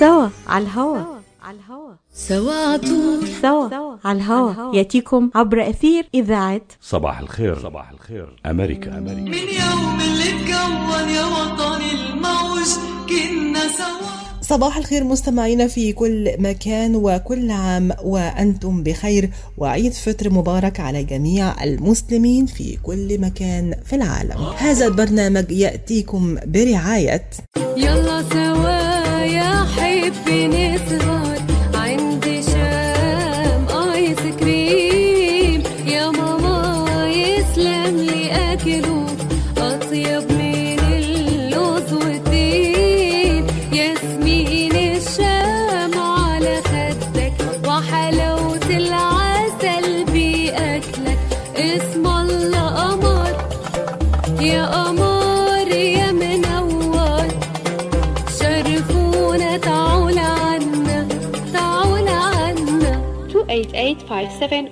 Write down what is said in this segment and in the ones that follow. سوا على الهوا. سوا على طول. سوا على الهوا يأتيكم عبر أثير إذاعة صباح الخير. صباح الخير أمريكا. من يوم اللي اتكون يا وطني الموج كنا سوا. صباح الخير مستمعينا في كل مكان وكل عام وأنتم بخير، وعيد فطر مبارك على جميع المسلمين في كل مكان في العالم. هذا البرنامج يأتيكم برعاية يلا سوا يا حبي نسهر عند شام آيس كريم، يا ماما يسلم لي أكله أطيب من اللوز والدين، ياسمين الشام على خدك وحلاوة العسل بأكلك، اسم الله قمر يا قمر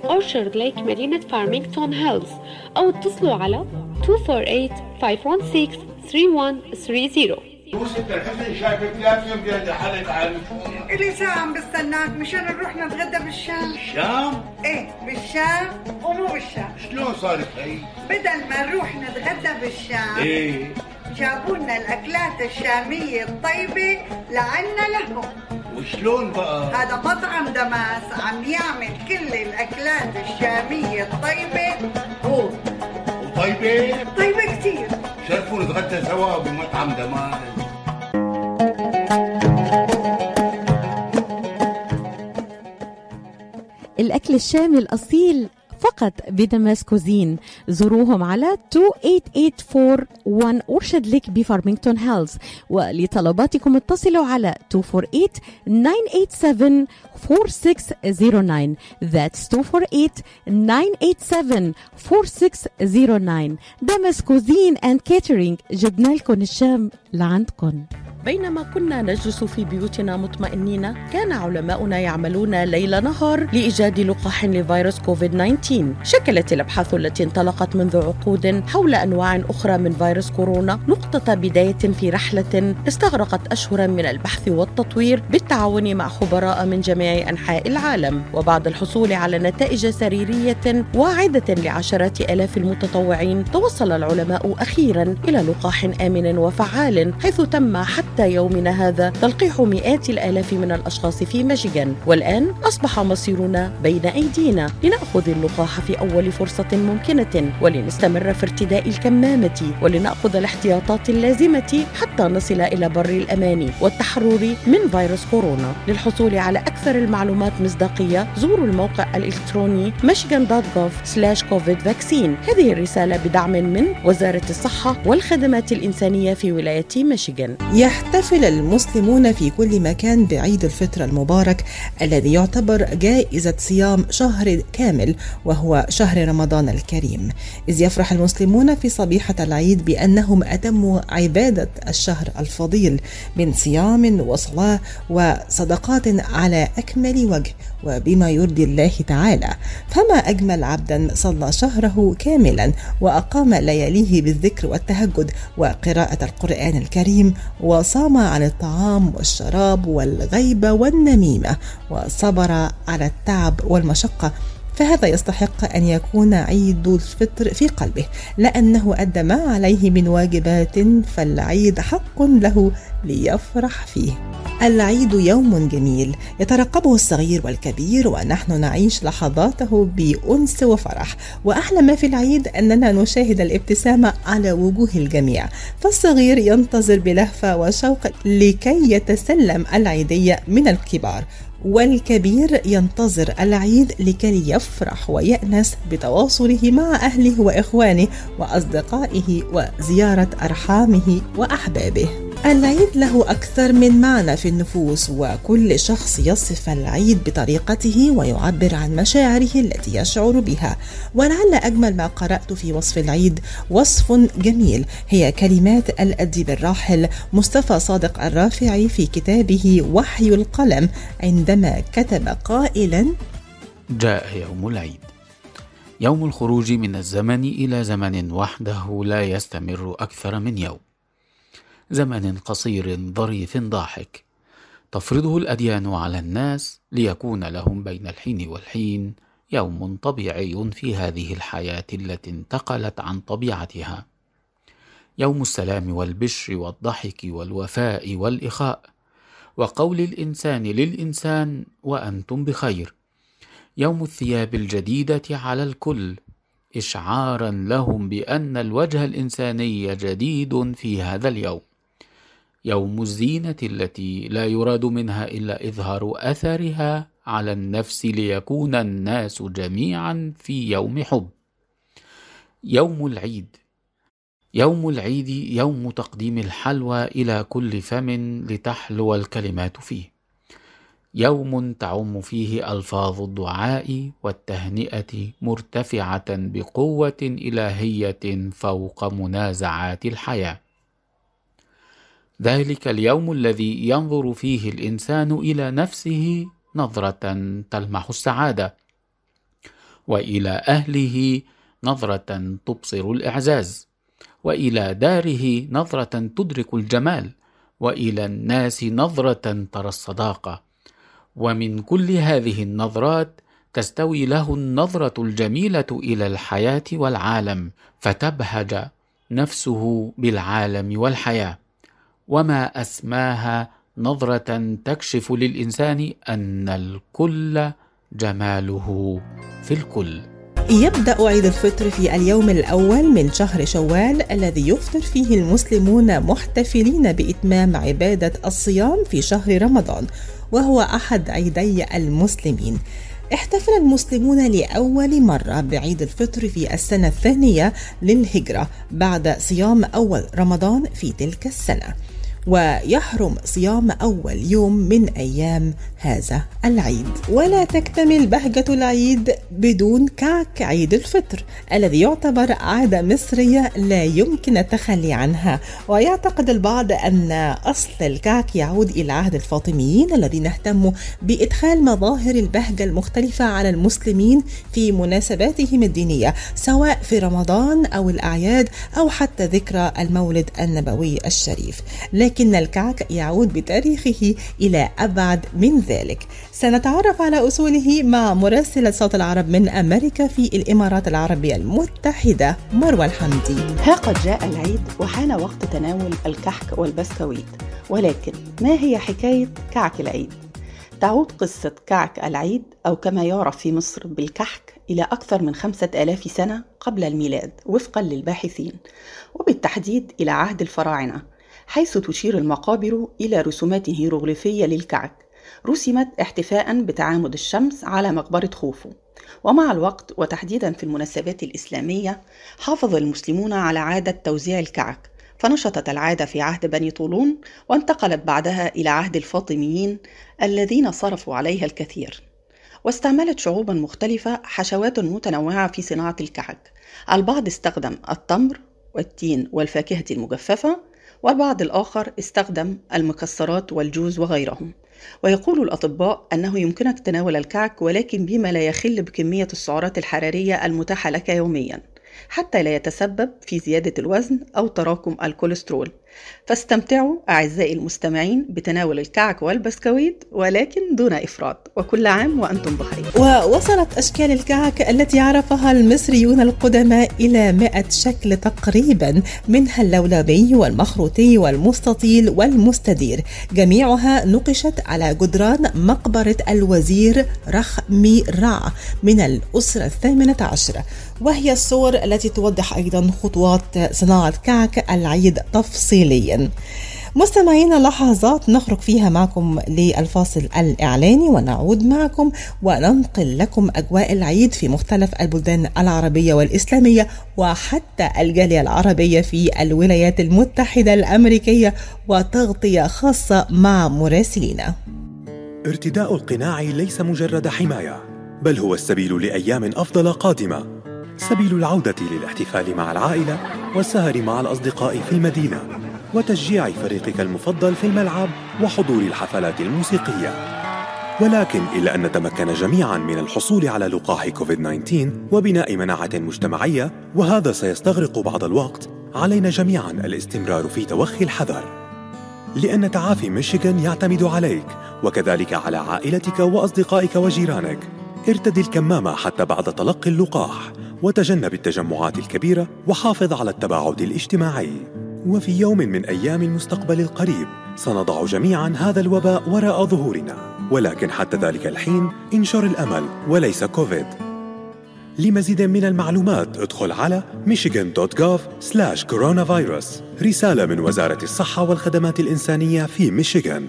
Orchard Lake مدينة فارمينغتون هيلز، أو اتصلوا على 248-516-3130. وستر حسن شايفك لا يوم جاي حالك على الفون. إلي ساعة عم بستناك مشان نروح نتغدى بالشام. الشام؟ إيه بالشام ومو بالشام. شلون صارت هي؟ بدل ما نروح نتغدى بالشام. إيه. جابوا لنا الأكلات الشامية الطيبة لعنا لهم. وشلون بقى؟ هذا مطعم دماس عم يعمل كل الأكلات الشامية الطيبة هو. وطيبة؟ طيبة كتير. شرفوا نتغدى سوا بمطعم دماس. الأكل الشامي الأصيل فقط بدماس كوزين. زوروهم على 28841 أورشارد ليك بفارمينغتون هيلز، ولطلباتكم اتصلوا على 248-987-4609. That's 248-987-4609. دماس كوزين and catering، جبنا لكم الشام لعندكم. بينما كنا نجلس في بيوتنا مطمئنين، كان علماؤنا يعملون ليل نهار لإيجاد لقاح لفيروس كوفيد-19. شكلت الأبحاث التي انطلقت منذ عقود حول أنواع أخرى من فيروس كورونا نقطة بداية في رحلة استغرقت أشهراً من البحث والتطوير بالتعاون مع خبراء من جميع أنحاء العالم، وبعد الحصول على نتائج سريرية واعدة لعشرات آلاف المتطوعين، توصل العلماء أخيراً إلى لقاح آمن وفعال، حيث تم حتى يومنا هذا تلقيح مئات الآلاف من الأشخاص في ميشيغان، والآن أصبح مصيرنا بين أيدينا لنأخذ اللقاح في أول فرصة ممكنة، ولنستمر في ارتداء الكمامة، ولنأخذ الاحتياطات اللازمة حتى نصل إلى بر الأمان والتحرر من فيروس كورونا. للحصول على أكثر المعلومات مصداقية زوروا الموقع الإلكتروني michigan.gov/covidvaccine. هذه الرسالة بدعم من وزارة الصحة والخدمات الإنسانية في ولاية ميشيغان. يحتفل المسلمون في كل مكان بعيد الفطر المبارك الذي يعتبر جائزة صيام شهر كامل وهو شهر رمضان الكريم، إذ يفرح المسلمون في صبيحة العيد بأنهم أتموا عبادة الشهر الفضيل من صيام وصلاة وصدقات على أكمل وجه وبما يرضي الله تعالى، فما أجمل عبدا صلى شهره كاملا وأقام لياليه بالذكر والتهجد وقراءة القرآن الكريم، وصام عن الطعام والشراب والغيبة والنميمة، وصبر على التعب والمشقة، فهذا يستحق أن يكون عيد الفطر في قلبه، لأنه أدى ما عليه من واجبات، فالعيد حق له ليفرح فيه. العيد يوم جميل يترقبه الصغير والكبير، ونحن نعيش لحظاته بأنس وفرح، وأحلى ما في العيد أننا نشاهد الابتسامة على وجوه الجميع، فالصغير ينتظر بلهفة وشوق لكي يتسلم العيدية من الكبار، والكبير ينتظر العيد لكي يفرح ويأنس بتواصله مع أهله وإخوانه وأصدقائه وزيارة أرحامه وأحبابه. العيد له أكثر من معنى في النفوس، وكل شخص يصف العيد بطريقته ويعبر عن مشاعره التي يشعر بها، ولعل أجمل ما قرأت في وصف العيد وصف جميل هي كلمات الأديب الراحل مصطفى صادق الرافعي في كتابه وحي القلم، عندما كتب قائلا: جاء يوم العيد، يوم الخروج من الزمن إلى زمن وحده لا يستمر أكثر من يوم، زمن قصير ظريف ضاحك تفرضه الأديان على الناس ليكون لهم بين الحين والحين يوم طبيعي في هذه الحياة التي انتقلت عن طبيعتها، يوم السلام والبشر والضحك والوفاء والإخاء، وقول الإنسان للإنسان وأنتم بخير، يوم الثياب الجديدة على الكل، إشعارا لهم بأن الوجه الإنساني جديد في هذا اليوم، يوم الزينة التي لا يراد منها إلا إظهار أثرها على النفس ليكون الناس جميعا في يوم حب، يوم العيد. يوم العيد يوم تقديم الحلوى إلى كل فم لتحلو الكلمات فيه، يوم تعم فيه ألفاظ الدعاء والتهنئة مرتفعة بقوة إلهية فوق منازعات الحياة. ذلك اليوم الذي ينظر فيه الإنسان إلى نفسه نظرة تلمح السعادة، وإلى أهله نظرة تبصر الإعزاز، وإلى داره نظرة تدرك الجمال، وإلى الناس نظرة ترى الصداقة، ومن كل هذه النظرات تستوي له النظرة الجميلة إلى الحياة والعالم، فتبهج نفسه بالعالم والحياة، وما أسماها نظرة تكشف للإنسان أن الكل جماله في الكل. يبدأ عيد الفطر في اليوم الأول من شهر شوال الذي يفطر فيه المسلمون محتفلين بإتمام عبادة الصيام في شهر رمضان، وهو أحد عيدي المسلمين. احتفل المسلمون لأول مرة بعيد الفطر في السنة الثانية للهجرة بعد صيام أول رمضان في تلك السنة، ويحرم صيام أول يوم من أيام هذا العيد. ولا تكتمل بهجة العيد بدون كعك عيد الفطر الذي يعتبر عادة مصرية لا يمكن التخلي عنها، ويعتقد البعض أن أصل الكعك يعود إلى عهد الفاطميين الذين اهتموا بإدخال مظاهر البهجة المختلفة على المسلمين في مناسباتهم الدينية، سواء في رمضان أو الأعياد أو حتى ذكرى المولد النبوي الشريف، لكن الكعك يعود بتاريخه إلى أبعد من ذلك. سنتعرف على أصوله مع مراسلة صوت العرب من أمريكا في الإمارات العربية المتحدة مروى الحمدي. ها قد جاء العيد وحان وقت تناول الكحك والبسكويت، ولكن ما هي حكاية كعك العيد؟ تعود قصة كعك العيد أو كما يعرف في مصر بالكحك إلى أكثر من 5000 سنة قبل الميلاد وفقا للباحثين، وبالتحديد إلى عهد الفراعنة، حيث تشير المقابر إلى رسومات هيروغليفية للكعك رسمت احتفاء بتعامد الشمس على مقبرة خوفو. ومع الوقت وتحديدا في المناسبات الإسلامية حافظ المسلمون على عادة توزيع الكعك، فنشطت العادة في عهد بني طولون وانتقلت بعدها إلى عهد الفاطميين الذين صرفوا عليها الكثير. واستعملت شعوبا مختلفة حشوات متنوعة في صناعة الكعك، البعض استخدم التمر والتين والفاكهة المجففة، والبعض الآخر استخدم المكسرات والجوز وغيرهم. ويقول الأطباء أنه يمكنك تناول الكعك ولكن بما لا يخل بكمية السعرات الحرارية المتاحة لك يوميا، حتى لا يتسبب في زيادة الوزن أو تراكم الكوليسترول. فاستمتعوا أعزائي المستمعين بتناول الكعك والبسكويت ولكن دون إفراط، وكل عام وأنتم بخير. ووصلت أشكال الكعك التي عرفها المصريون القدماء إلى 100 شكل تقريبا، منها اللولبي والمخروطي والمستطيل والمستدير، جميعها نقشت على جدران مقبرة الوزير رخمي رع من الأسرة 18، وهي الصور التي توضح أيضا خطوات صناعة كعك العيد تفصيلا. مستمعينا، لحظات نخرج فيها معكم للفاصل الإعلاني ونعود معكم وننقل لكم أجواء العيد في مختلف البلدان العربية والإسلامية، وحتى الجالية العربية في الولايات المتحدة الأمريكية، وتغطية خاصة مع مراسلينا. ارتداء القناع ليس مجرد حماية، بل هو السبيل لأيام أفضل قادمة، سبيل العودة للاحتفال مع العائلة والسهر مع الأصدقاء في المدينة، وتشجيع فريقك المفضل في الملعب، وحضور الحفلات الموسيقية. ولكن إلا أن نتمكن جميعاً من الحصول على لقاح كوفيد-19 وبناء مناعة مجتمعية، وهذا سيستغرق بعض الوقت، علينا جميعاً الاستمرار في توخي الحذر. لأن تعافي ميشيغان يعتمد عليك وكذلك على عائلتك وأصدقائك وجيرانك. ارتدي الكمامة حتى بعد تلقي اللقاح، وتجنب التجمعات الكبيرة، وحافظ على التباعد الاجتماعي. وفي يوم من أيام المستقبل القريب سنضع جميعا هذا الوباء وراء ظهورنا، ولكن حتى ذلك الحين انشر الأمل وليس كوفيد. لمزيد من المعلومات ادخل على michigan.gov/coronavirus. رسالة من وزارة الصحة والخدمات الإنسانية في ميشيغان.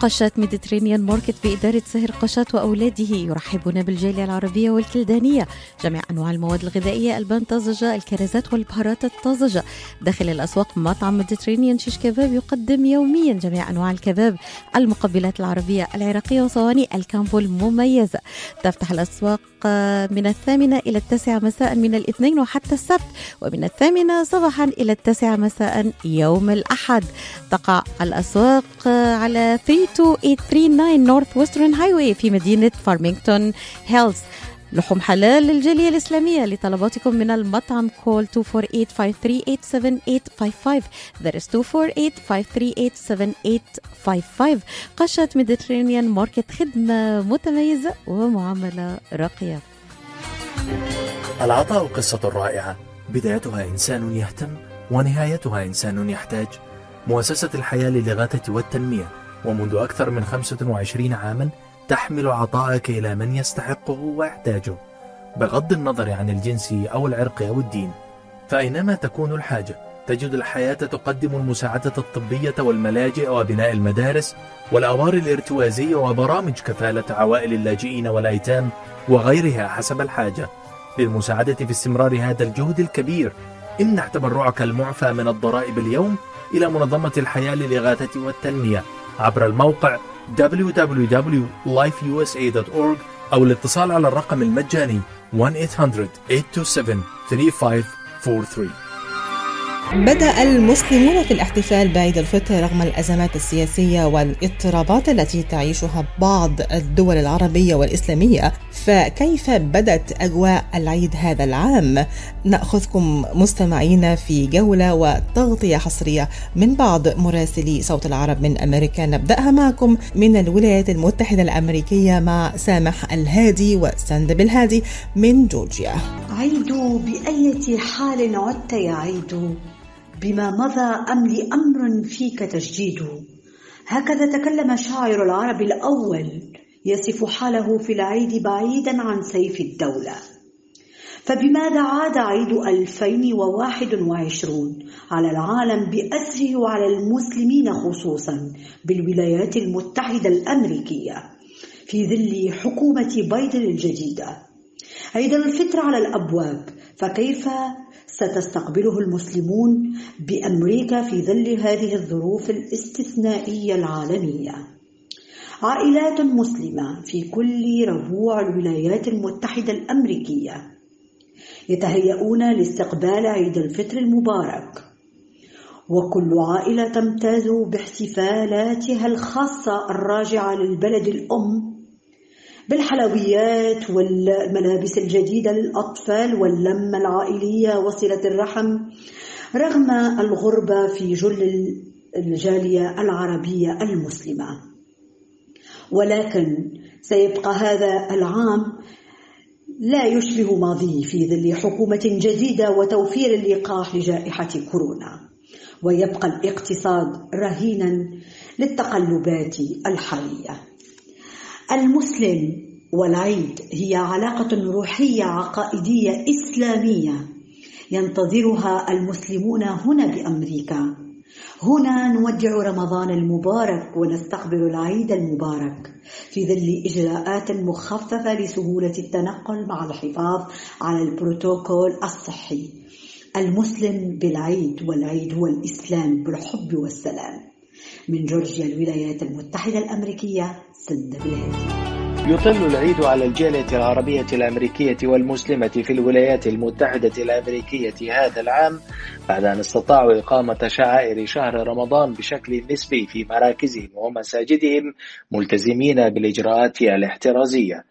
قشات ميديترينيان ماركت بإدارة سهر قشات وأولاده يرحبون بالجالية العربية والكلدانية. جميع أنواع المواد الغذائية، ألبان طازجة، الكرزات والبهارات الطازجة. داخل الأسواق مطعم ميديترينيان شيش كباب يقدم يوميا جميع أنواع الكباب، المقبلات العربية، العراقية، وصواني الكامبو المميزة. تفتح الأسواق من 8 إلى 9 مساء من الاثنين وحتى السبت، ومن 8 صباحا إلى 9 مساء يوم الأحد. تقع الأسواق على 2839 نورث وسترن هايواي في مدينة فارمينغتون هيلز. لحوم حلال للجالية الإسلامية. لطلباتكم من المطعم call 248-538-7855. That is 248-538-7855. قشات ميديترينيان ماركت، خدمة متميزة ومعاملة راقية. العطاء قصة رائعة، بدايتها إنسان يهتم ونهايتها إنسان يحتاج. مؤسسة الحياة للغاية والتنمية، ومنذ أكثر من 25 عاما تحمل عطائك إلى من يستحقه ويحتاجه، بغض النظر عن الجنس أو العرق أو الدين. فأينما تكون الحاجة تجد الحياة تقدم المساعدة الطبية والملاجئ وبناء المدارس والأوار الارتوازية وبرامج كفالة عوائل اللاجئين والأيتام وغيرها حسب الحاجة. للمساعدة في استمرار هذا الجهد الكبير، امنح تبرعك المعفى من الضرائب اليوم إلى منظمة الحياة للإغاثة والتنمية عبر الموقع www.lifeusa.org أو الاتصال على الرقم المجاني 1-800-827-3543. بدأ المسلمون في الاحتفال بعيد الفطر رغم الأزمات السياسية والاضطرابات التي تعيشها بعض الدول العربية والإسلامية، فكيف بدت أجواء العيد هذا العام؟ نأخذكم مستمعين في جولة وتغطية حصرية من بعض مراسلي صوت العرب من أمريكا. نبدأها معكم من الولايات المتحدة الأمريكية مع سامح الهادي وسامح الهادي من جورجيا. عيدوا بأية حال عدت يعيدوا، بما مضى أم لأمر فيك تجديد. هكذا تكلم شاعر العرب الأول يصف حاله في العيد بعيدا عن سيف الدولة. فبماذا عاد عيد 2021 على العالم بأسره وعلى المسلمين خصوصا بالولايات المتحدة الأمريكية في ظل حكومة بايدن الجديدة؟ عيد الفطر على الأبواب، فكيف ستستقبله المسلمون بأمريكا في ظل هذه الظروف الاستثنائية العالمية؟ عائلات مسلمة في كل ربوع الولايات المتحدة الأمريكية يتهيئون لاستقبال عيد الفطر المبارك، وكل عائلة تمتاز باحتفالاتها الخاصة الراجعة للبلد الأم بالحلويات والملابس الجديدة للأطفال واللمة العائلية وصلة الرحم، رغم الغربة في جل الجالية العربية المسلمة. ولكن سيبقى هذا العام لا يشبه ماضيه في ظل حكومة جديدة وتوفير اللقاح لجائحة كورونا، ويبقى الاقتصاد رهينا للتقلبات الحالية. المسلم والعيد هي علاقة روحية عقائدية إسلامية ينتظرها المسلمون هنا بأمريكا. هنا نودع رمضان المبارك ونستقبل العيد المبارك في ظل إجراءات مخففة لسهولة التنقل مع الحفاظ على البروتوكول الصحي. المسلم بالعيد، والعيد هو الإسلام بالحب والسلام. من جورجيا، الولايات المتحدة الأمريكية، سند بلادي. يطل العيد على الجالية العربية الأمريكية والمسلمة في الولايات المتحدة الأمريكية هذا العام بعد أن استطاعوا إقامة شعائر شهر رمضان بشكل نسبي في مراكزهم ومساجدهم ملتزمين بالإجراءات الاحترازية.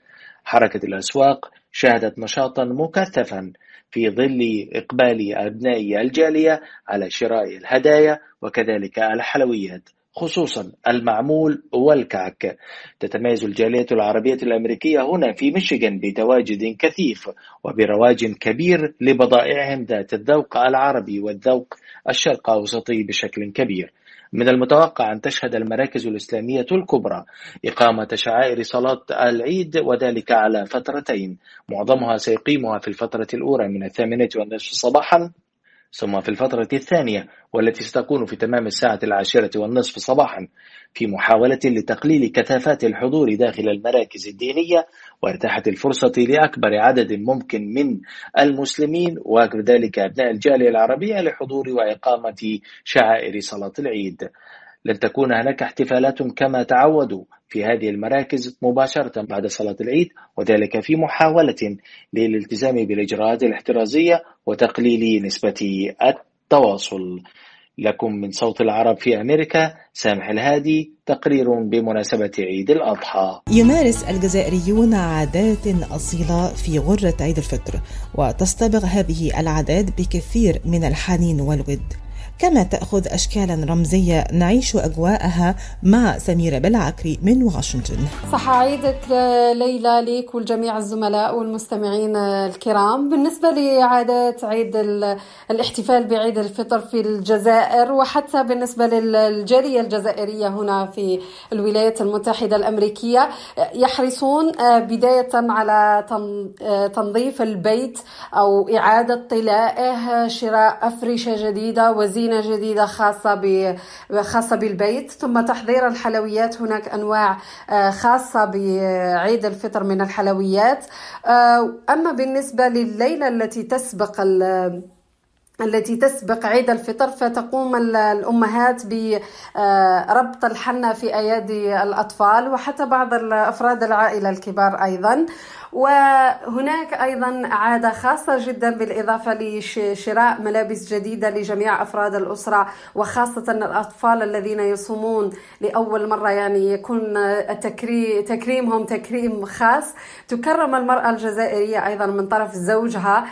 حركة الأسواق شهدت نشاطا مكثفا في ظل إقبال أبناء الجالية على شراء الهدايا وكذلك الحلويات خصوصا المعمول والكعك. تتميز الجالية العربية الأمريكية هنا في ميشيغان بتواجد كثيف وبرواج كبير لبضائعهم ذات الذوق العربي والذوق الشرق أوسطي بشكل كبير. من المتوقع أن تشهد المراكز الإسلامية الكبرى إقامة شعائر صلاة العيد وذلك على فترتين، معظمها سيقيمها في الفترة الأولى من 8:30 صباحا ثم في الفترة الثانية والتي ستكون في تمام 10:30 صباحا، في محاولة لتقليل كثافات الحضور داخل المراكز الدينية وإتاحة الفرصة لأكبر عدد ممكن من المسلمين وكذلك أبناء الجالية العربية لحضور وإقامة شعائر صلاة العيد. لن تكون هناك احتفالات كما تعودوا في هذه المراكز مباشرة بعد صلاة العيد، وذلك في محاولة للالتزام بالإجراءات الاحترازية وتقليل نسبة التواصل. لكم من صوت العرب في أمريكا سامح الهادي، تقرير بمناسبة عيد الأضحى. يمارس الجزائريون عادات أصيلة في غرة عيد الفطر، وتستبق هذه العادات بكثير من الحنين والود، كما تأخذ أشكالا رمزية نعيش أجواءها مع سميرة بلعكري من واشنطن. صح عيدك ليلى ليك والجميع الزملاء والمستمعين الكرام. بالنسبة لعادات عيد الاحتفال بعيد الفطر في الجزائر وحتى بالنسبة للجالية الجزائرية هنا في الولايات المتحدة الأمريكية، يحرصون بداية على تنظيف البيت أو إعادة طلائه، شراء أفرشة جديدة وزينة جديدة خاصة بالبيت، ثم تحضير الحلويات. هناك أنواع خاصة بعيد الفطر من الحلويات. أما بالنسبة لليلة التي تسبق عيد الفطر، فتقوم الأمهات بربط الحنة في أيادي الأطفال وحتى بعض أفراد العائلة الكبار أيضا. وهناك أيضا عادة خاصة جدا بالإضافة لشراء ملابس جديدة لجميع أفراد الأسرة وخاصة الأطفال الذين يصومون لأول مرة، يعني يكون تكريمهم تكريم خاص. تكرم المرأة الجزائرية أيضا من طرف زوجها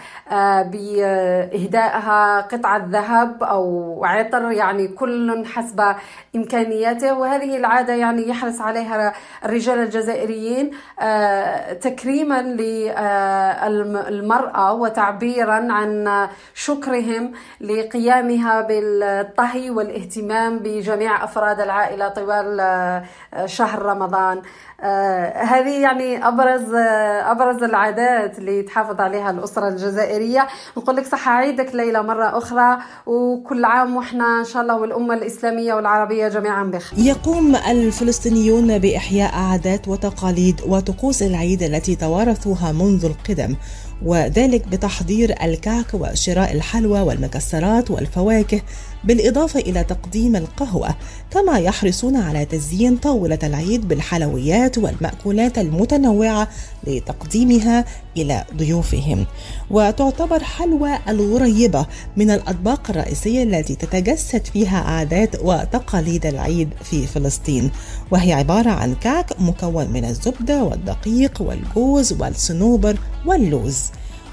بإهدائها قطعة ذهب أو عطر، يعني كل حسب إمكانياته. وهذه العادة يعني يحرص عليها الرجال الجزائريين تكريم للمرأة وتعبيرا عن شكرهم لقيامها بالطهي والاهتمام بجميع أفراد العائلة طوال شهر رمضان. هذه يعني أبرز العادات اللي تحافظ عليها الأسرة الجزائرية. نقول لك صحة عيدك ليلى مرة أخرى، وكل عام وإحنا إن شاء الله والأمة الإسلامية والعربية جميعا بخير. يقوم الفلسطينيون بإحياء عادات وتقاليد وطقوس العيد التي توارثوها منذ القدم، وذلك بتحضير الكعك وشراء الحلوى والمكسرات والفواكه، بالإضافة إلى تقديم القهوة. كما يحرصون على تزيين طاولة العيد بالحلويات والمأكولات المتنوعة لتقديمها إلى ضيوفهم. وتعتبر حلوى الغريبة من الأطباق الرئيسية التي تتجسد فيها عادات وتقاليد العيد في فلسطين، وهي عبارة عن كعك مكون من الزبدة والدقيق والجوز والصنوبر واللوز.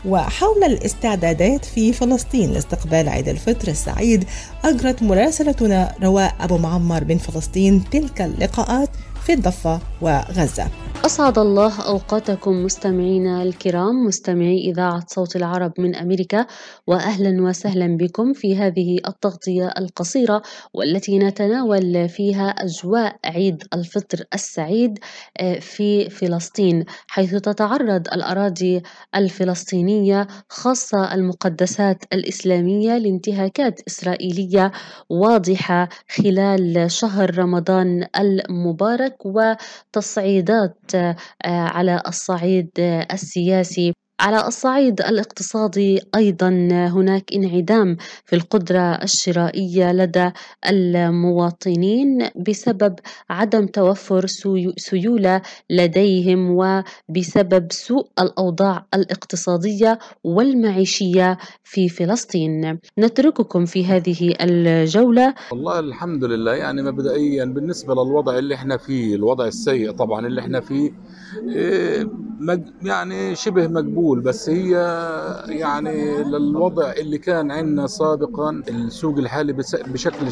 وحول الاستعدادات في فلسطين لاستقبال عيد الفطر السعيد، أجرت مراسلتنا رواء أبو معمر من فلسطين تلك اللقاءات في الضفة وغزة. أسعد الله أوقاتكم مستمعينا الكرام، مستمعي إذاعة صوت العرب من أمريكا، وأهلا وسهلا بكم في هذه التغطية القصيرة والتي نتناول فيها أجواء عيد الفطر السعيد في فلسطين، حيث تتعرض الأراضي الفلسطينية خاصة المقدسات الإسلامية لانتهاكات إسرائيلية واضحة خلال شهر رمضان المبارك وتصعيدات على الصعيد السياسي. على الصعيد الاقتصادي أيضا هناك انعدام في القدرة الشرائية لدى المواطنين بسبب عدم توفر سيولة لديهم وبسبب سوء الأوضاع الاقتصادية والمعيشية في فلسطين. نترككم في هذه الجولة. والله الحمد لله، يعني مبدئيا بالنسبة للوضع اللي احنا فيه، الوضع السيء طبعا اللي احنا فيه يعني شبه مقبول بقول، بس هي يعني للوضع اللي كان عندنا سابقا. السوق الحالي بشكل 25%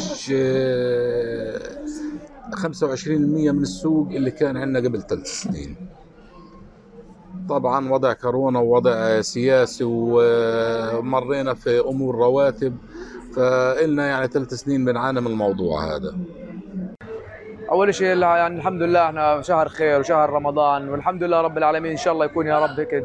من السوق اللي كان عندنا قبل 3 سنين. طبعا وضع كورونا ووضع سياسي ومرينا في امور رواتب، فإلنا يعني 3 سنين بنعاني من الموضوع هذا. اول شيء يعني الحمد لله احنا في شهر خير وشهر رمضان، والحمد لله رب العالمين، ان شاء الله يكون يا رب هيك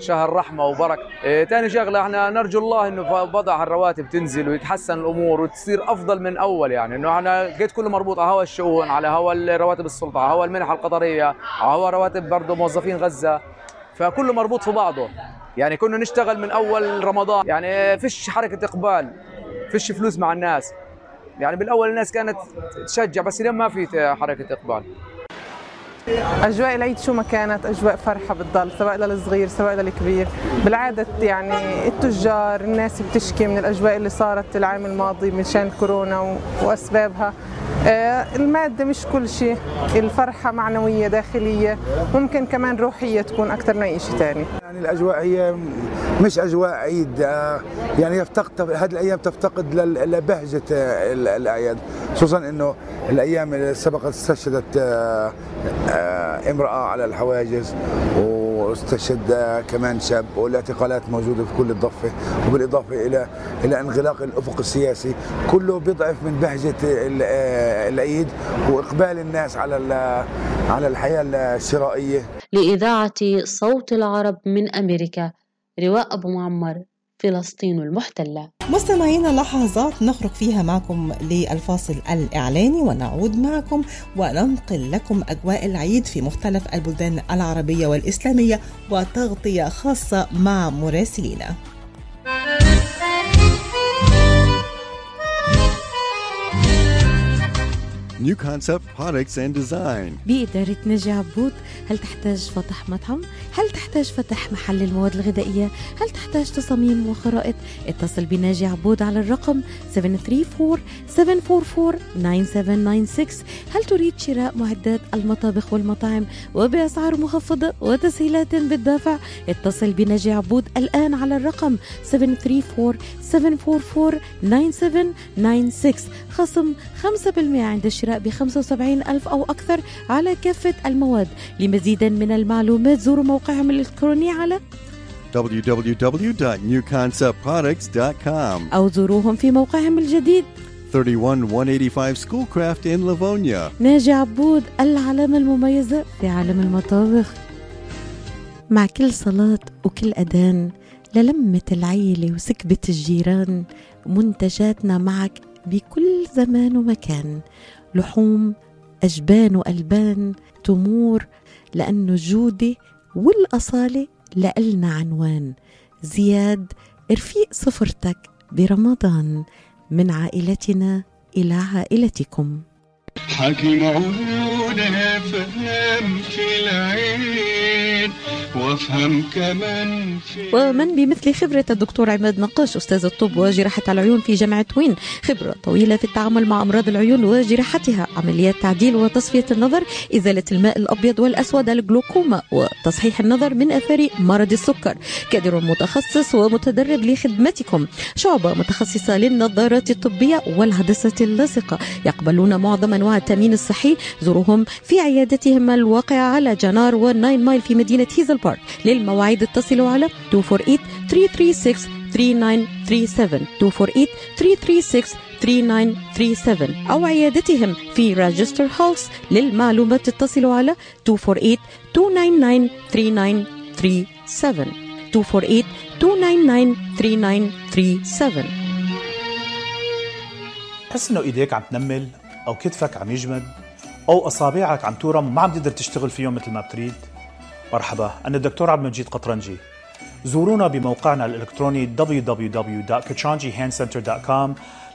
شهر رحمه وبركه. ثاني شغله احنا نرجو الله انه وضع الرواتب تنزل ويتحسن الامور وتصير افضل من اول، يعني انه احنا لقيت كله مربوط على هوا الشؤون، على هوا رواتب السلطه، على هوا المنحه القطريه، على هوا رواتب برضه موظفين غزه، فكله مربوط في بعضه. يعني كنا نشتغل من اول رمضان، يعني فيش حركه اقبال، فيش فلوس مع الناس. يعني بالاول الناس كانت تشجع، بس اليوم ما في حركه اقبال. اجواء العيد شو ما كانت اجواء فرحه بتضل، سواء للصغير سواء للكبير. بالعاده يعني التجار الناس بتشكي من الاجواء اللي صارت العام الماضي مشان كورونا واسبابها. المادة مش كل شيء، الفرحة معنوية داخلية، ممكن كمان روحية تكون أكثر من أي شيء ثاني. يعني الأجواء هي مش أجواء عيد، يعني هذه الأيام تفتقد لبهجة الأعياد، خصوصا إنه الأيام اللي سبقت استشهدت امرأة على الحواجز، واستشهد كمان شاب، والاعتقالات موجودة في كل الضفة، وبالإضافة إلى انغلاق الأفق السياسي، كله بيضعف من بهجة العيد وإقبال الناس على الحياة الشرائية. لإذاعة صوت العرب من أمريكا، رواء أبو معمر، فلسطين المحتلة. مستمعينا، لحظات نخرج فيها معكم للفاصل الإعلاني ونعود معكم وننقل لكم أجواء العيد في مختلف البلدان العربية والإسلامية، وتغطية خاصة مع مراسلينا. New Concept Products and Design. بإدارة ناجي عبود. هل تحتاج فتح مطعم؟ هل تحتاج فتح محل المواد الغذائية؟ هل تحتاج تصاميم وخرائط؟ اتصل بناجي عبود على الرقم 734-744-9796. هل تريد شراء معدات المطابخ والمطاعم وبأسعار مخفضة وتسهيلات بالدافع؟ اتصل بناجي عبود الآن على الرقم 734-744-9796. خصم 5% عند الشراء ب75,000 أو أكثر على كافة المواد. لمزيد من المعلومات زوروا موقعهم الإلكتروني على www.newconceptproducts.com أو زوروهم في موقعهم الجديد 31185 Schoolcraft in Livonia. ناجي عبود، العلامة المميزة في عالم المطابخ. مع كل صلاة وكل أذان للمة العيلة وسكبة الجيران، منتجاتنا معك بكل زمان ومكان، لحوم، أجبان وألبان، تمور، لأنه الجودة والأصالة لألنا عنوان. زياد، رفيق سفرتك برمضان، من عائلتنا إلى عائلتكم. حكي معونة فهم في العين وافهم كمان في. ومن بمثل خبرة الدكتور عماد نقاش، أستاذ الطب وجراحة العيون في جامعة وين، خبرة طويلة في التعامل مع أمراض العيون وجراحتها، عمليات تعديل وتصفية النظر، إزالة الماء الأبيض والأسود، الجلوكوما، وتصحيح النظر من أثار مرض السكر. كادر متخصص ومتدرب لخدمتكم. شعبة متخصصة للنظارات الطبية والهدسة اللاصقة، يقبلون معظم أنواع التأمين الصحي. زورهم في عيادتهم الواقعة على جنار والناين مايل في مدينة هيزل بارك. للمواعيد اتصلوا على 248-336-3937 248-336-3937 أو عيادتهم في راجستر هولس. للمعلومات اتصلوا على 248-299-3937 248-299-3937. حس إنه إيديك عم تنمل، أو كتفك عم يجمد، أو أصابعك عم تورم وما عم تقدر تشتغل فيهم مثل ما بتريد؟ مرحبا، أنا الدكتور عبد المجيد قطرنجي. زورونا بموقعنا الإلكتروني www.katronjihandcenter.com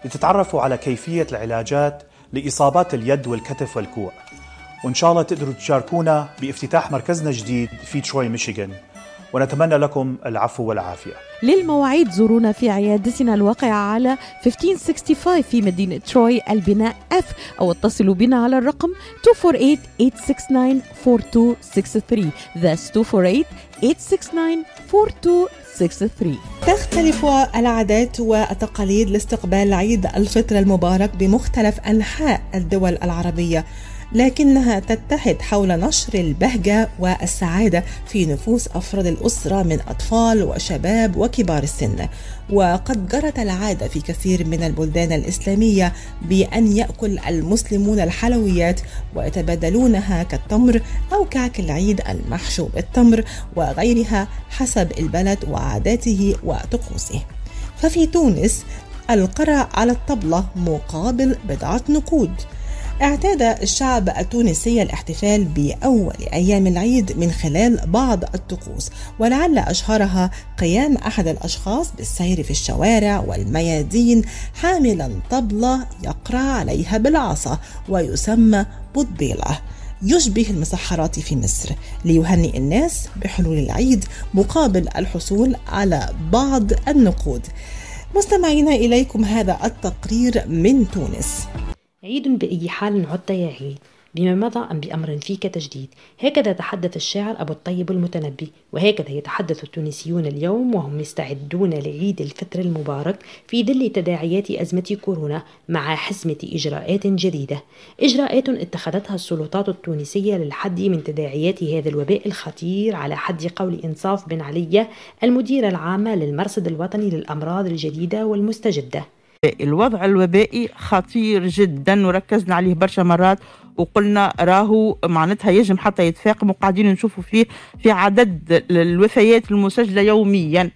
لتتعرفوا على كيفية العلاجات لإصابات اليد والكتف والكوع، وإن شاء الله تقدروا تشاركونا بافتتاح مركزنا الجديد في تروي ميشيغان. ونتمنى لكم العفو والعافية. للمواعيد زورونا في عيادتنا الواقعة على 1565 في مدينة تروي البناء F، أو اتصلوا بنا على الرقم 248-869-4263. That's 248-869-4263. تختلف العادات والتقاليد لاستقبال عيد الفطر المبارك بمختلف أنحاء الدول العربية، لكنها تتحد حول نشر البهجة والسعادة في نفوس أفراد الأسرة من أطفال وشباب وكبار السن. وقد جرت العادة في كثير من البلدان الإسلامية بأن يأكل المسلمون الحلويات ويتبادلونها كالتمر أو كعك العيد المحشو بالتمر وغيرها حسب البلد وعاداته وطقوسه. ففي تونس القرع على الطبلة مقابل بضعة نقود. اعتاد الشعب التونسي الاحتفال بأول أيام العيد من خلال بعض الطقوس، ولعل أشهرها قيام أحد الأشخاص بالسير في الشوارع والميادين حاملا طبلة يقرع عليها بالعصا ويسمى بالضيلة، يشبه المسحرات في مصر، ليهنئ الناس بحلول العيد مقابل الحصول على بعض النقود. مستمعينا، إليكم هذا التقرير من تونس. عيد بأي حال عدت يا عيد، بما مضى أم بأمر فيك تجديد، هكذا تحدث الشاعر أبو الطيب المتنبي، وهكذا يتحدث التونسيون اليوم وهم يستعدون لعيد الفطر المبارك في ظل تداعيات أزمة كورونا مع حسمة إجراءات جديدة، إجراءات اتخذتها السلطات التونسية للحد من تداعيات هذا الوباء الخطير، على حد قول إنصاف بن علي المديرة العامة للمرصد الوطني للأمراض الجديدة والمستجدة. الوضع الوبائي خطير جدا وركزنا عليه برشا مرات وقلنا راهو معناتها يجم حتى يتفاقم، وقاعدين نشوفوا فيه في عدد الوفيات المسجلة يوميا،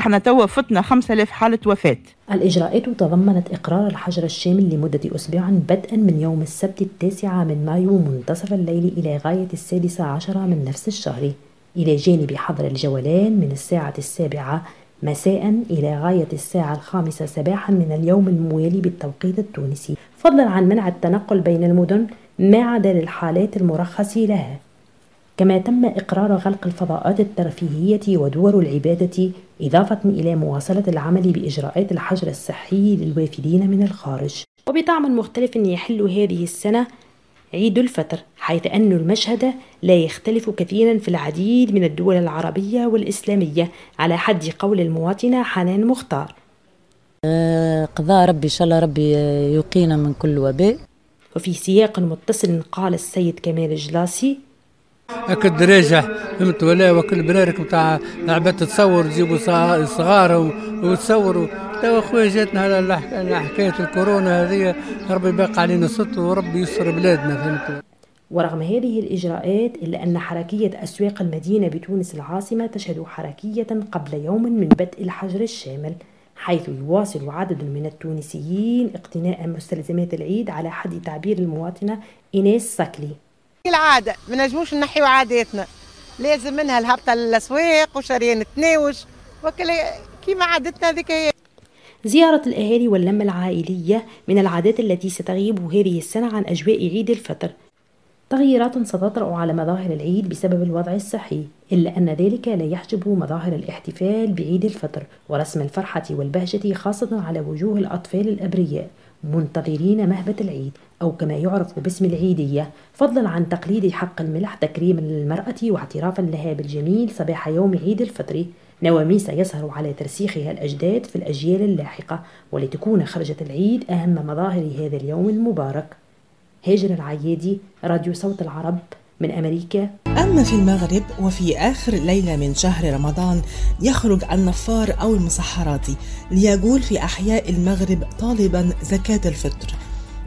احنا توا فتنا 5000 حالة وفاة. الإجراءات تضمنت إقرار الحجر الشامل لمدة أسبوعاً بدءاً من يوم السبت 9 مايو منتصف الليل إلى غاية 16 من نفس الشهر، إلى جانب حظر الجولان من الساعة 7:00 مساء إلى غاية 5:00 صباحا من اليوم الموالي بالتوقيت التونسي، فضلا عن منع التنقل بين المدن ما عدا للحالات المرخص لها. كما تم إقرار غلق الفضاءات الترفيهية ودور العبادة، إضافة إلى مواصلة العمل بإجراءات الحجر الصحي للوافدين من الخارج. وبطعم مختلف يحل هذه السنة عيد الفطر، حيث أن المشهد لا يختلف كثيرا في العديد من الدول العربية والإسلامية، على حد قول المواطنة حنان مختار. قضاء ربي إن شاء الله ربي يقينا من كل وباء. وفي سياق متصل قال السيد كمال الجلاسي: أكل دريجة فهمت ولا وكل بنارك متاع لعبات تصور تجيبوا صغار وتصوروا توا خويا جاتنا على حكاية الكورونا هذه، ربي باق علينا ستر وربي يسر بلادنا فهمت. ورغم هذه الإجراءات إلا أن حركية أسواق المدينة بتونس العاصمة تشهد حركية قبل يوم من بدء الحجر الشامل، حيث يواصل عدد من التونسيين اقتناء مستلزمات العيد، على حد تعبير المواطنة إناس ساكلي. العادة ما نجموش نحيو عاداتنا، لازم منها الهبطة للأسواق وشريان التناوش كيما عادتنا ذيك هي. زيارة الأهالي واللمة العائلية من العادات التي ستغيب هذه السنة عن أجواء عيد الفطر. تغييرات ستطرأ على مظاهر العيد بسبب الوضع الصحي، إلا أن ذلك لا يحجب مظاهر الاحتفال بعيد الفطر ورسم الفرحة والبهجة، خاصة على وجوه الأطفال الأبرياء منتظرين مهبة العيد أو كما يعرف باسم العيدية، فضلا عن تقليد حق الملح تكريما للمرأة واعترافا لها بالجميل صباح يوم عيد الفطر، نواميس يسهر على ترسيخها الأجداد في الأجيال اللاحقة، ولتكون خرجة العيد أهم مظاهر هذا اليوم المبارك. هاجر العايدي، راديو صوت العرب من أمريكا. أما في المغرب وفي آخر ليلة من شهر رمضان يخرج النفار أو المسحرات ليجول في أحياء المغرب طالبا زكاة الفطر،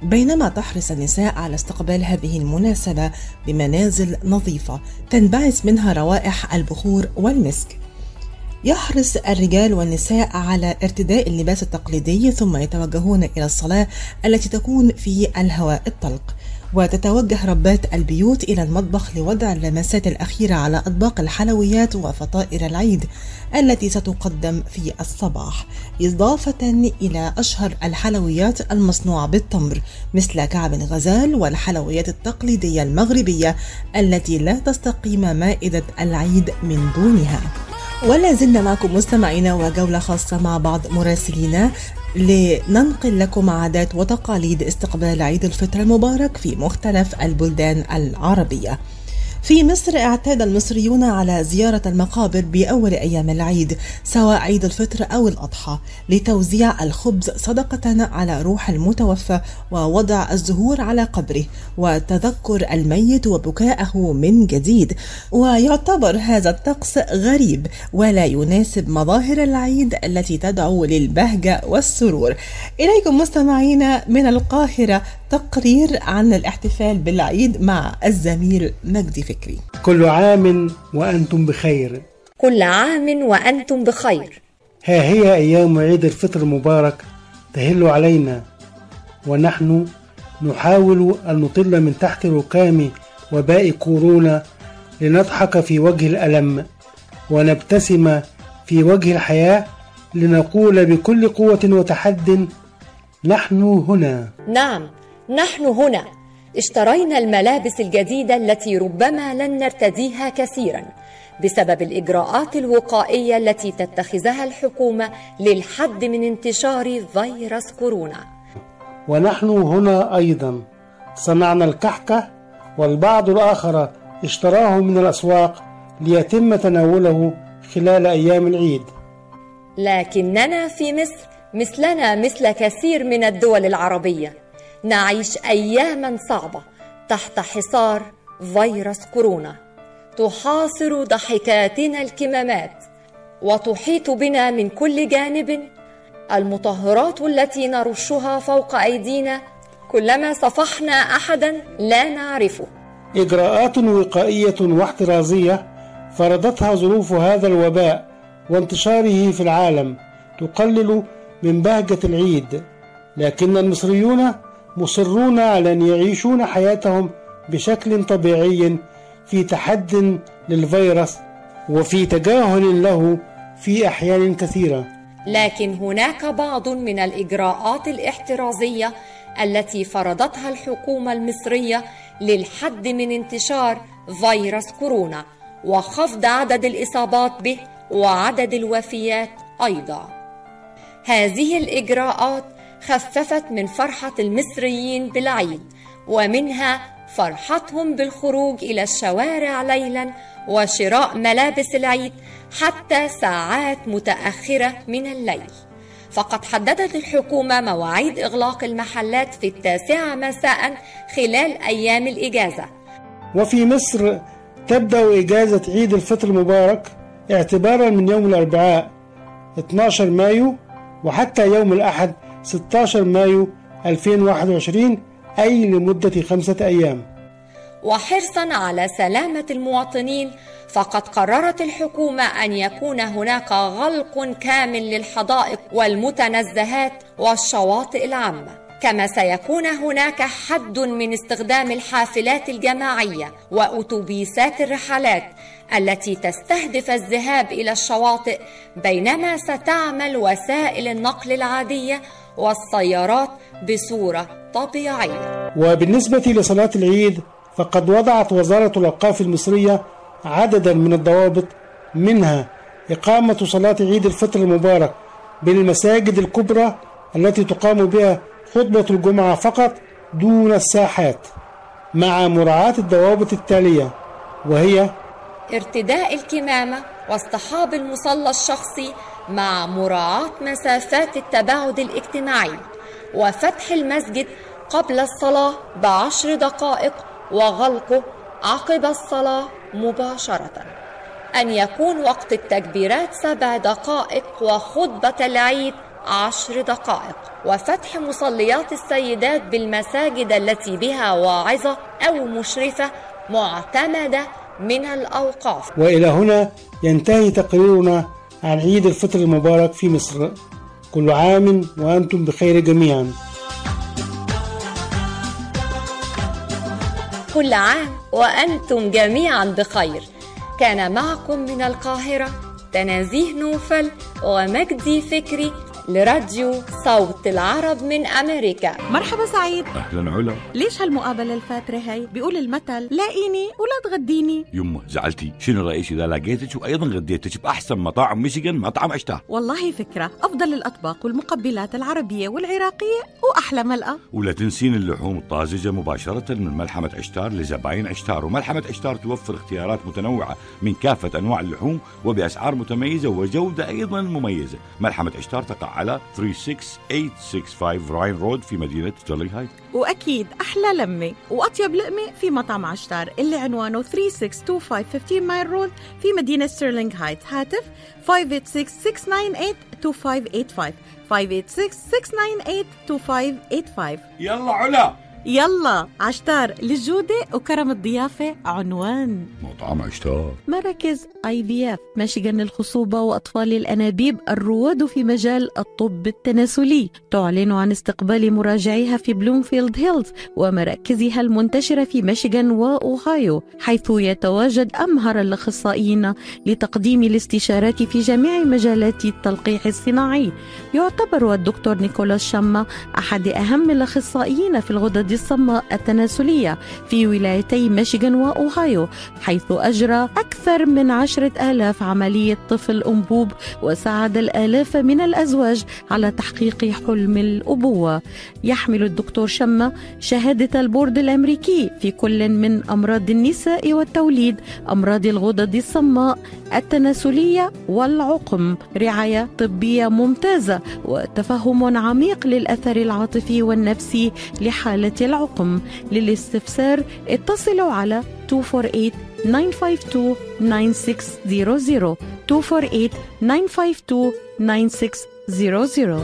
بينما تحرص النساء على استقبال هذه المناسبة بمنازل نظيفة تنبعث منها روائح البخور والمسك. يحرص الرجال والنساء على ارتداء اللباس التقليدي ثم يتوجهون إلى الصلاة التي تكون في الهواء الطلق، وتتوجه ربات البيوت إلى المطبخ لوضع اللمسات الأخيرة على أطباق الحلويات وفطائر العيد التي ستقدم في الصباح، إضافة إلى أشهر الحلويات المصنوعة بالتمر مثل كعب الغزال والحلويات التقليدية المغربية التي لا تستقيم مائدة العيد من دونها. ولا زلنا معكم مستمعينا، وجولة خاصة مع بعض مراسلينا لننقل لكم عادات وتقاليد استقبال عيد الفطر المبارك في مختلف البلدان العربية. في مصر اعتاد المصريون على زيارة المقابر بأول أيام العيد سواء عيد الفطر أو الأضحى لتوزيع الخبز صدقة على روح المتوفى ووضع الزهور على قبره وتذكر الميت وبكاءه من جديد. ويعتبر هذا الطقس غريب ولا يناسب مظاهر العيد التي تدعو للبهجة والسرور. إليكم مستمعينا من القاهرة تقرير عن الاحتفال بالعيد مع الزميل مجدي فكري. كل عام وأنتم بخير. كل عام وأنتم بخير. ها هي أيام عيد الفطر المبارك تهل علينا، ونحن نحاول أن نطل من تحت ركام وباء كورونا لنضحك في وجه الألم ونبتسم في وجه الحياة، لنقول بكل قوة وتحد: نحن هنا. نعم، نحن هنا. اشترينا الملابس الجديدة التي ربما لن نرتديها كثيرا بسبب الإجراءات الوقائية التي تتخذها الحكومة للحد من انتشار فيروس كورونا. ونحن هنا أيضا صنعنا الكحكة، والبعض الآخر اشتراه من الأسواق ليتم تناوله خلال أيام العيد. لكننا في مصر مثلنا مثل كثير من الدول العربية نعيش أياماً صعبة تحت حصار فيروس كورونا، تحاصر ضحكاتنا الكمامات وتحيط بنا من كل جانب. المطهرات التي نرشها فوق أيدينا كلما صفحنا أحداً لا نعرفه. إجراءات وقائية واحترازية فرضتها ظروف هذا الوباء وانتشاره في العالم تقلل من بهجة العيد، لكن المصريون مصرون على أن يعيشون حياتهم بشكل طبيعي في تحد للفيروس وفي تجاهل له في أحيان كثيرة. لكن هناك بعض من الإجراءات الاحترازية التي فرضتها الحكومة المصرية للحد من انتشار فيروس كورونا وخفض عدد الإصابات به وعدد الوفيات أيضا. هذه الإجراءات خففت من فرحة المصريين بالعيد، ومنها فرحتهم بالخروج إلى الشوارع ليلا وشراء ملابس العيد حتى ساعات متأخرة من الليل. فقد حددت الحكومة مواعيد إغلاق المحلات في 9 مساء خلال أيام الإجازة. وفي مصر تبدأ إجازة عيد الفطر المبارك اعتبارا من يوم الأربعاء 12 مايو وحتى يوم الأحد 16 مايو 2021، أي لمدة 5 أيام. وحرصا على سلامة المواطنين فقد قررت الحكومة أن يكون هناك غلق كامل للحدائق والمتنزهات والشواطئ العامة، كما سيكون هناك حد من استخدام الحافلات الجماعية وأتوبيسات الرحلات التي تستهدف الذهاب إلى الشواطئ، بينما ستعمل وسائل النقل العادية والسيارات بصورة طبيعية. وبالنسبة لصلاة العيد فقد وضعت وزارة الأوقاف المصرية عددا من الضوابط، منها إقامة صلاة عيد الفطر المبارك بالمساجد الكبرى التي تقام بها خطبة الجمعة فقط دون الساحات، مع مراعاة الضوابط التالية، وهي ارتداء الكمامة واصطحاب المصلى الشخصي مع مراعاة مسافات التباعد الاجتماعي، وفتح المسجد قبل الصلاة ب10 دقائق وغلقه عقب الصلاة مباشرة. أن يكون وقت التكبيرات 7 دقائق وخطبة العيد 10 دقائق، وفتح مصليات السيدات بالمساجد التي بها واعظة أو مشرفة معتمدة من الأوقاف. وإلى هنا ينتهي تقريرنا عن عيد الفطر المبارك في مصر. كل عام وأنتم بخير جميعا. كل عام وأنتم جميعا بخير. كان معكم من القاهرة تنازيه نوفل ومجدي فكري لراديو صوت العرب من أمريكا. مرحبا سعيد. أهلا علا. ليش هالمقابلة الفاترة هاي؟ بيقول المثل لاقيني ولا تغديني. يمه زعلتي، شنو رأيك إذا لقيتك وأيضا غديتك بأحسن مطاعم ميشيغان، مطعم عشتار؟ والله فكرة، أفضل الأطباق والمقبلات العربية والعراقية وأحلى ملقى. ولا تنسين اللحوم الطازجة مباشرة من ملحمة عشتار لزباين عشتار. وملحمة عشتار توفر اختيارات متنوعة من كافة أنواع اللحوم وبأسعار متميزة وجودة أيضا مميزة. ملحمة عشتار تقع على 36865 راين رود في مدينة ستيرلينغ هايت. وأكيد أحلى لمة وأطيب لقمة في مطعم عشتار اللي عنوانه 3625 مايل رود في مدينة ستيرلينغ هايت. هاتف 586-698-2585 586-698-2585. يلا علا يلا. عشتار للجودة وكرم الضيافة. عنوان مطعم عشتار: مراكز IVF ميشيغان للخصوبة وأطفال الأنابيب الرواد في مجال الطب التناسلي، تعلن عن استقبال مراجعيها في بلومفيلد هيلز ومراكزها المنتشرة في ميشيغان وأوهايو، حيث يتواجد أمهر الأخصائيين لتقديم الاستشارات في جميع مجالات التلقيح الصناعي. يعتبر الدكتور نيكولاس شاما أحد أهم الأخصائيين في الغدد الصماء التناسلية في ولايتي ميشيغان وأوهايو، حيث أجرى أكثر من 10,000 عملية طفل أنبوب وساعد الآلاف من الأزواج على تحقيق حلم الأبوة. يحمل الدكتور شما شهادة البورد الأمريكي في كل من أمراض النساء والتوليد، أمراض الغدد الصماء التناسلية والعقم، رعاية طبية ممتازة وتفهم عميق للأثر العاطفي والنفسي لحالة العقم. للاستفسار اتصلوا على 248-952-9600 248-952-9600.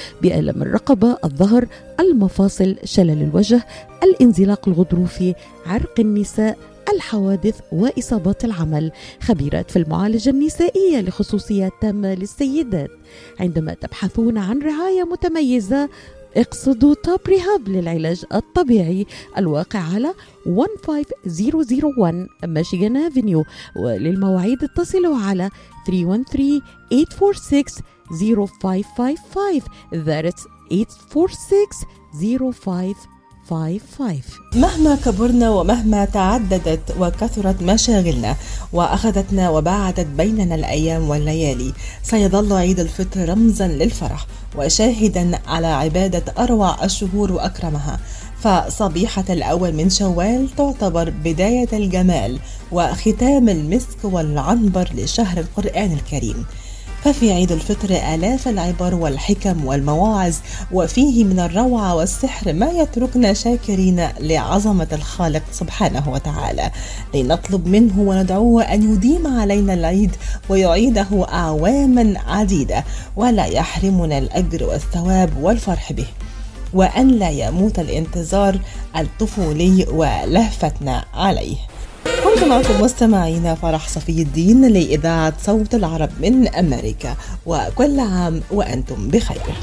بألم الرقبة، الظهر، المفاصل، شلل الوجه، الانزلاق الغضروفي، عرق النساء، الحوادث وإصابات العمل. خبيرات في المعالجة النسائية لخصوصية تامة للسيدات. عندما تبحثون عن رعاية متميزة اقصدوا طب رهاب للعلاج الطبيعي الواقع على 15001 ميشيغان افنيو، وللمواعيد اتصلوا على 313-846-0555. That's 846-0555. مهما كبرنا ومهما تعددت وكثرت مشاغلنا وأخذتنا وباعدت بيننا الأيام والليالي، سيظل عيد الفطر رمزا للفرح وشاهدا على عبادة أروع الشهور وأكرمها. فصبيحة الأول من شوال تعتبر بداية الجمال وختام المسك والعنبر لشهر القرآن الكريم، ففي عيد الفطر آلاف العبر والحكم والمواعظ، وفيه من الروعة والسحر ما يتركنا شاكرين لعظمة الخالق سبحانه وتعالى، لنطلب منه وندعوه أن يديم علينا العيد ويعيده أعواما عديدة ولا يحرمنا الأجر والثواب والفرح به، وأن لا يموت الانتظار الطفولي ولهفتنا عليه. كنت معكم مستمعينا فرح صفي الدين لإذاعة صوت العرب من أمريكا، وكل عام وأنتم بخير.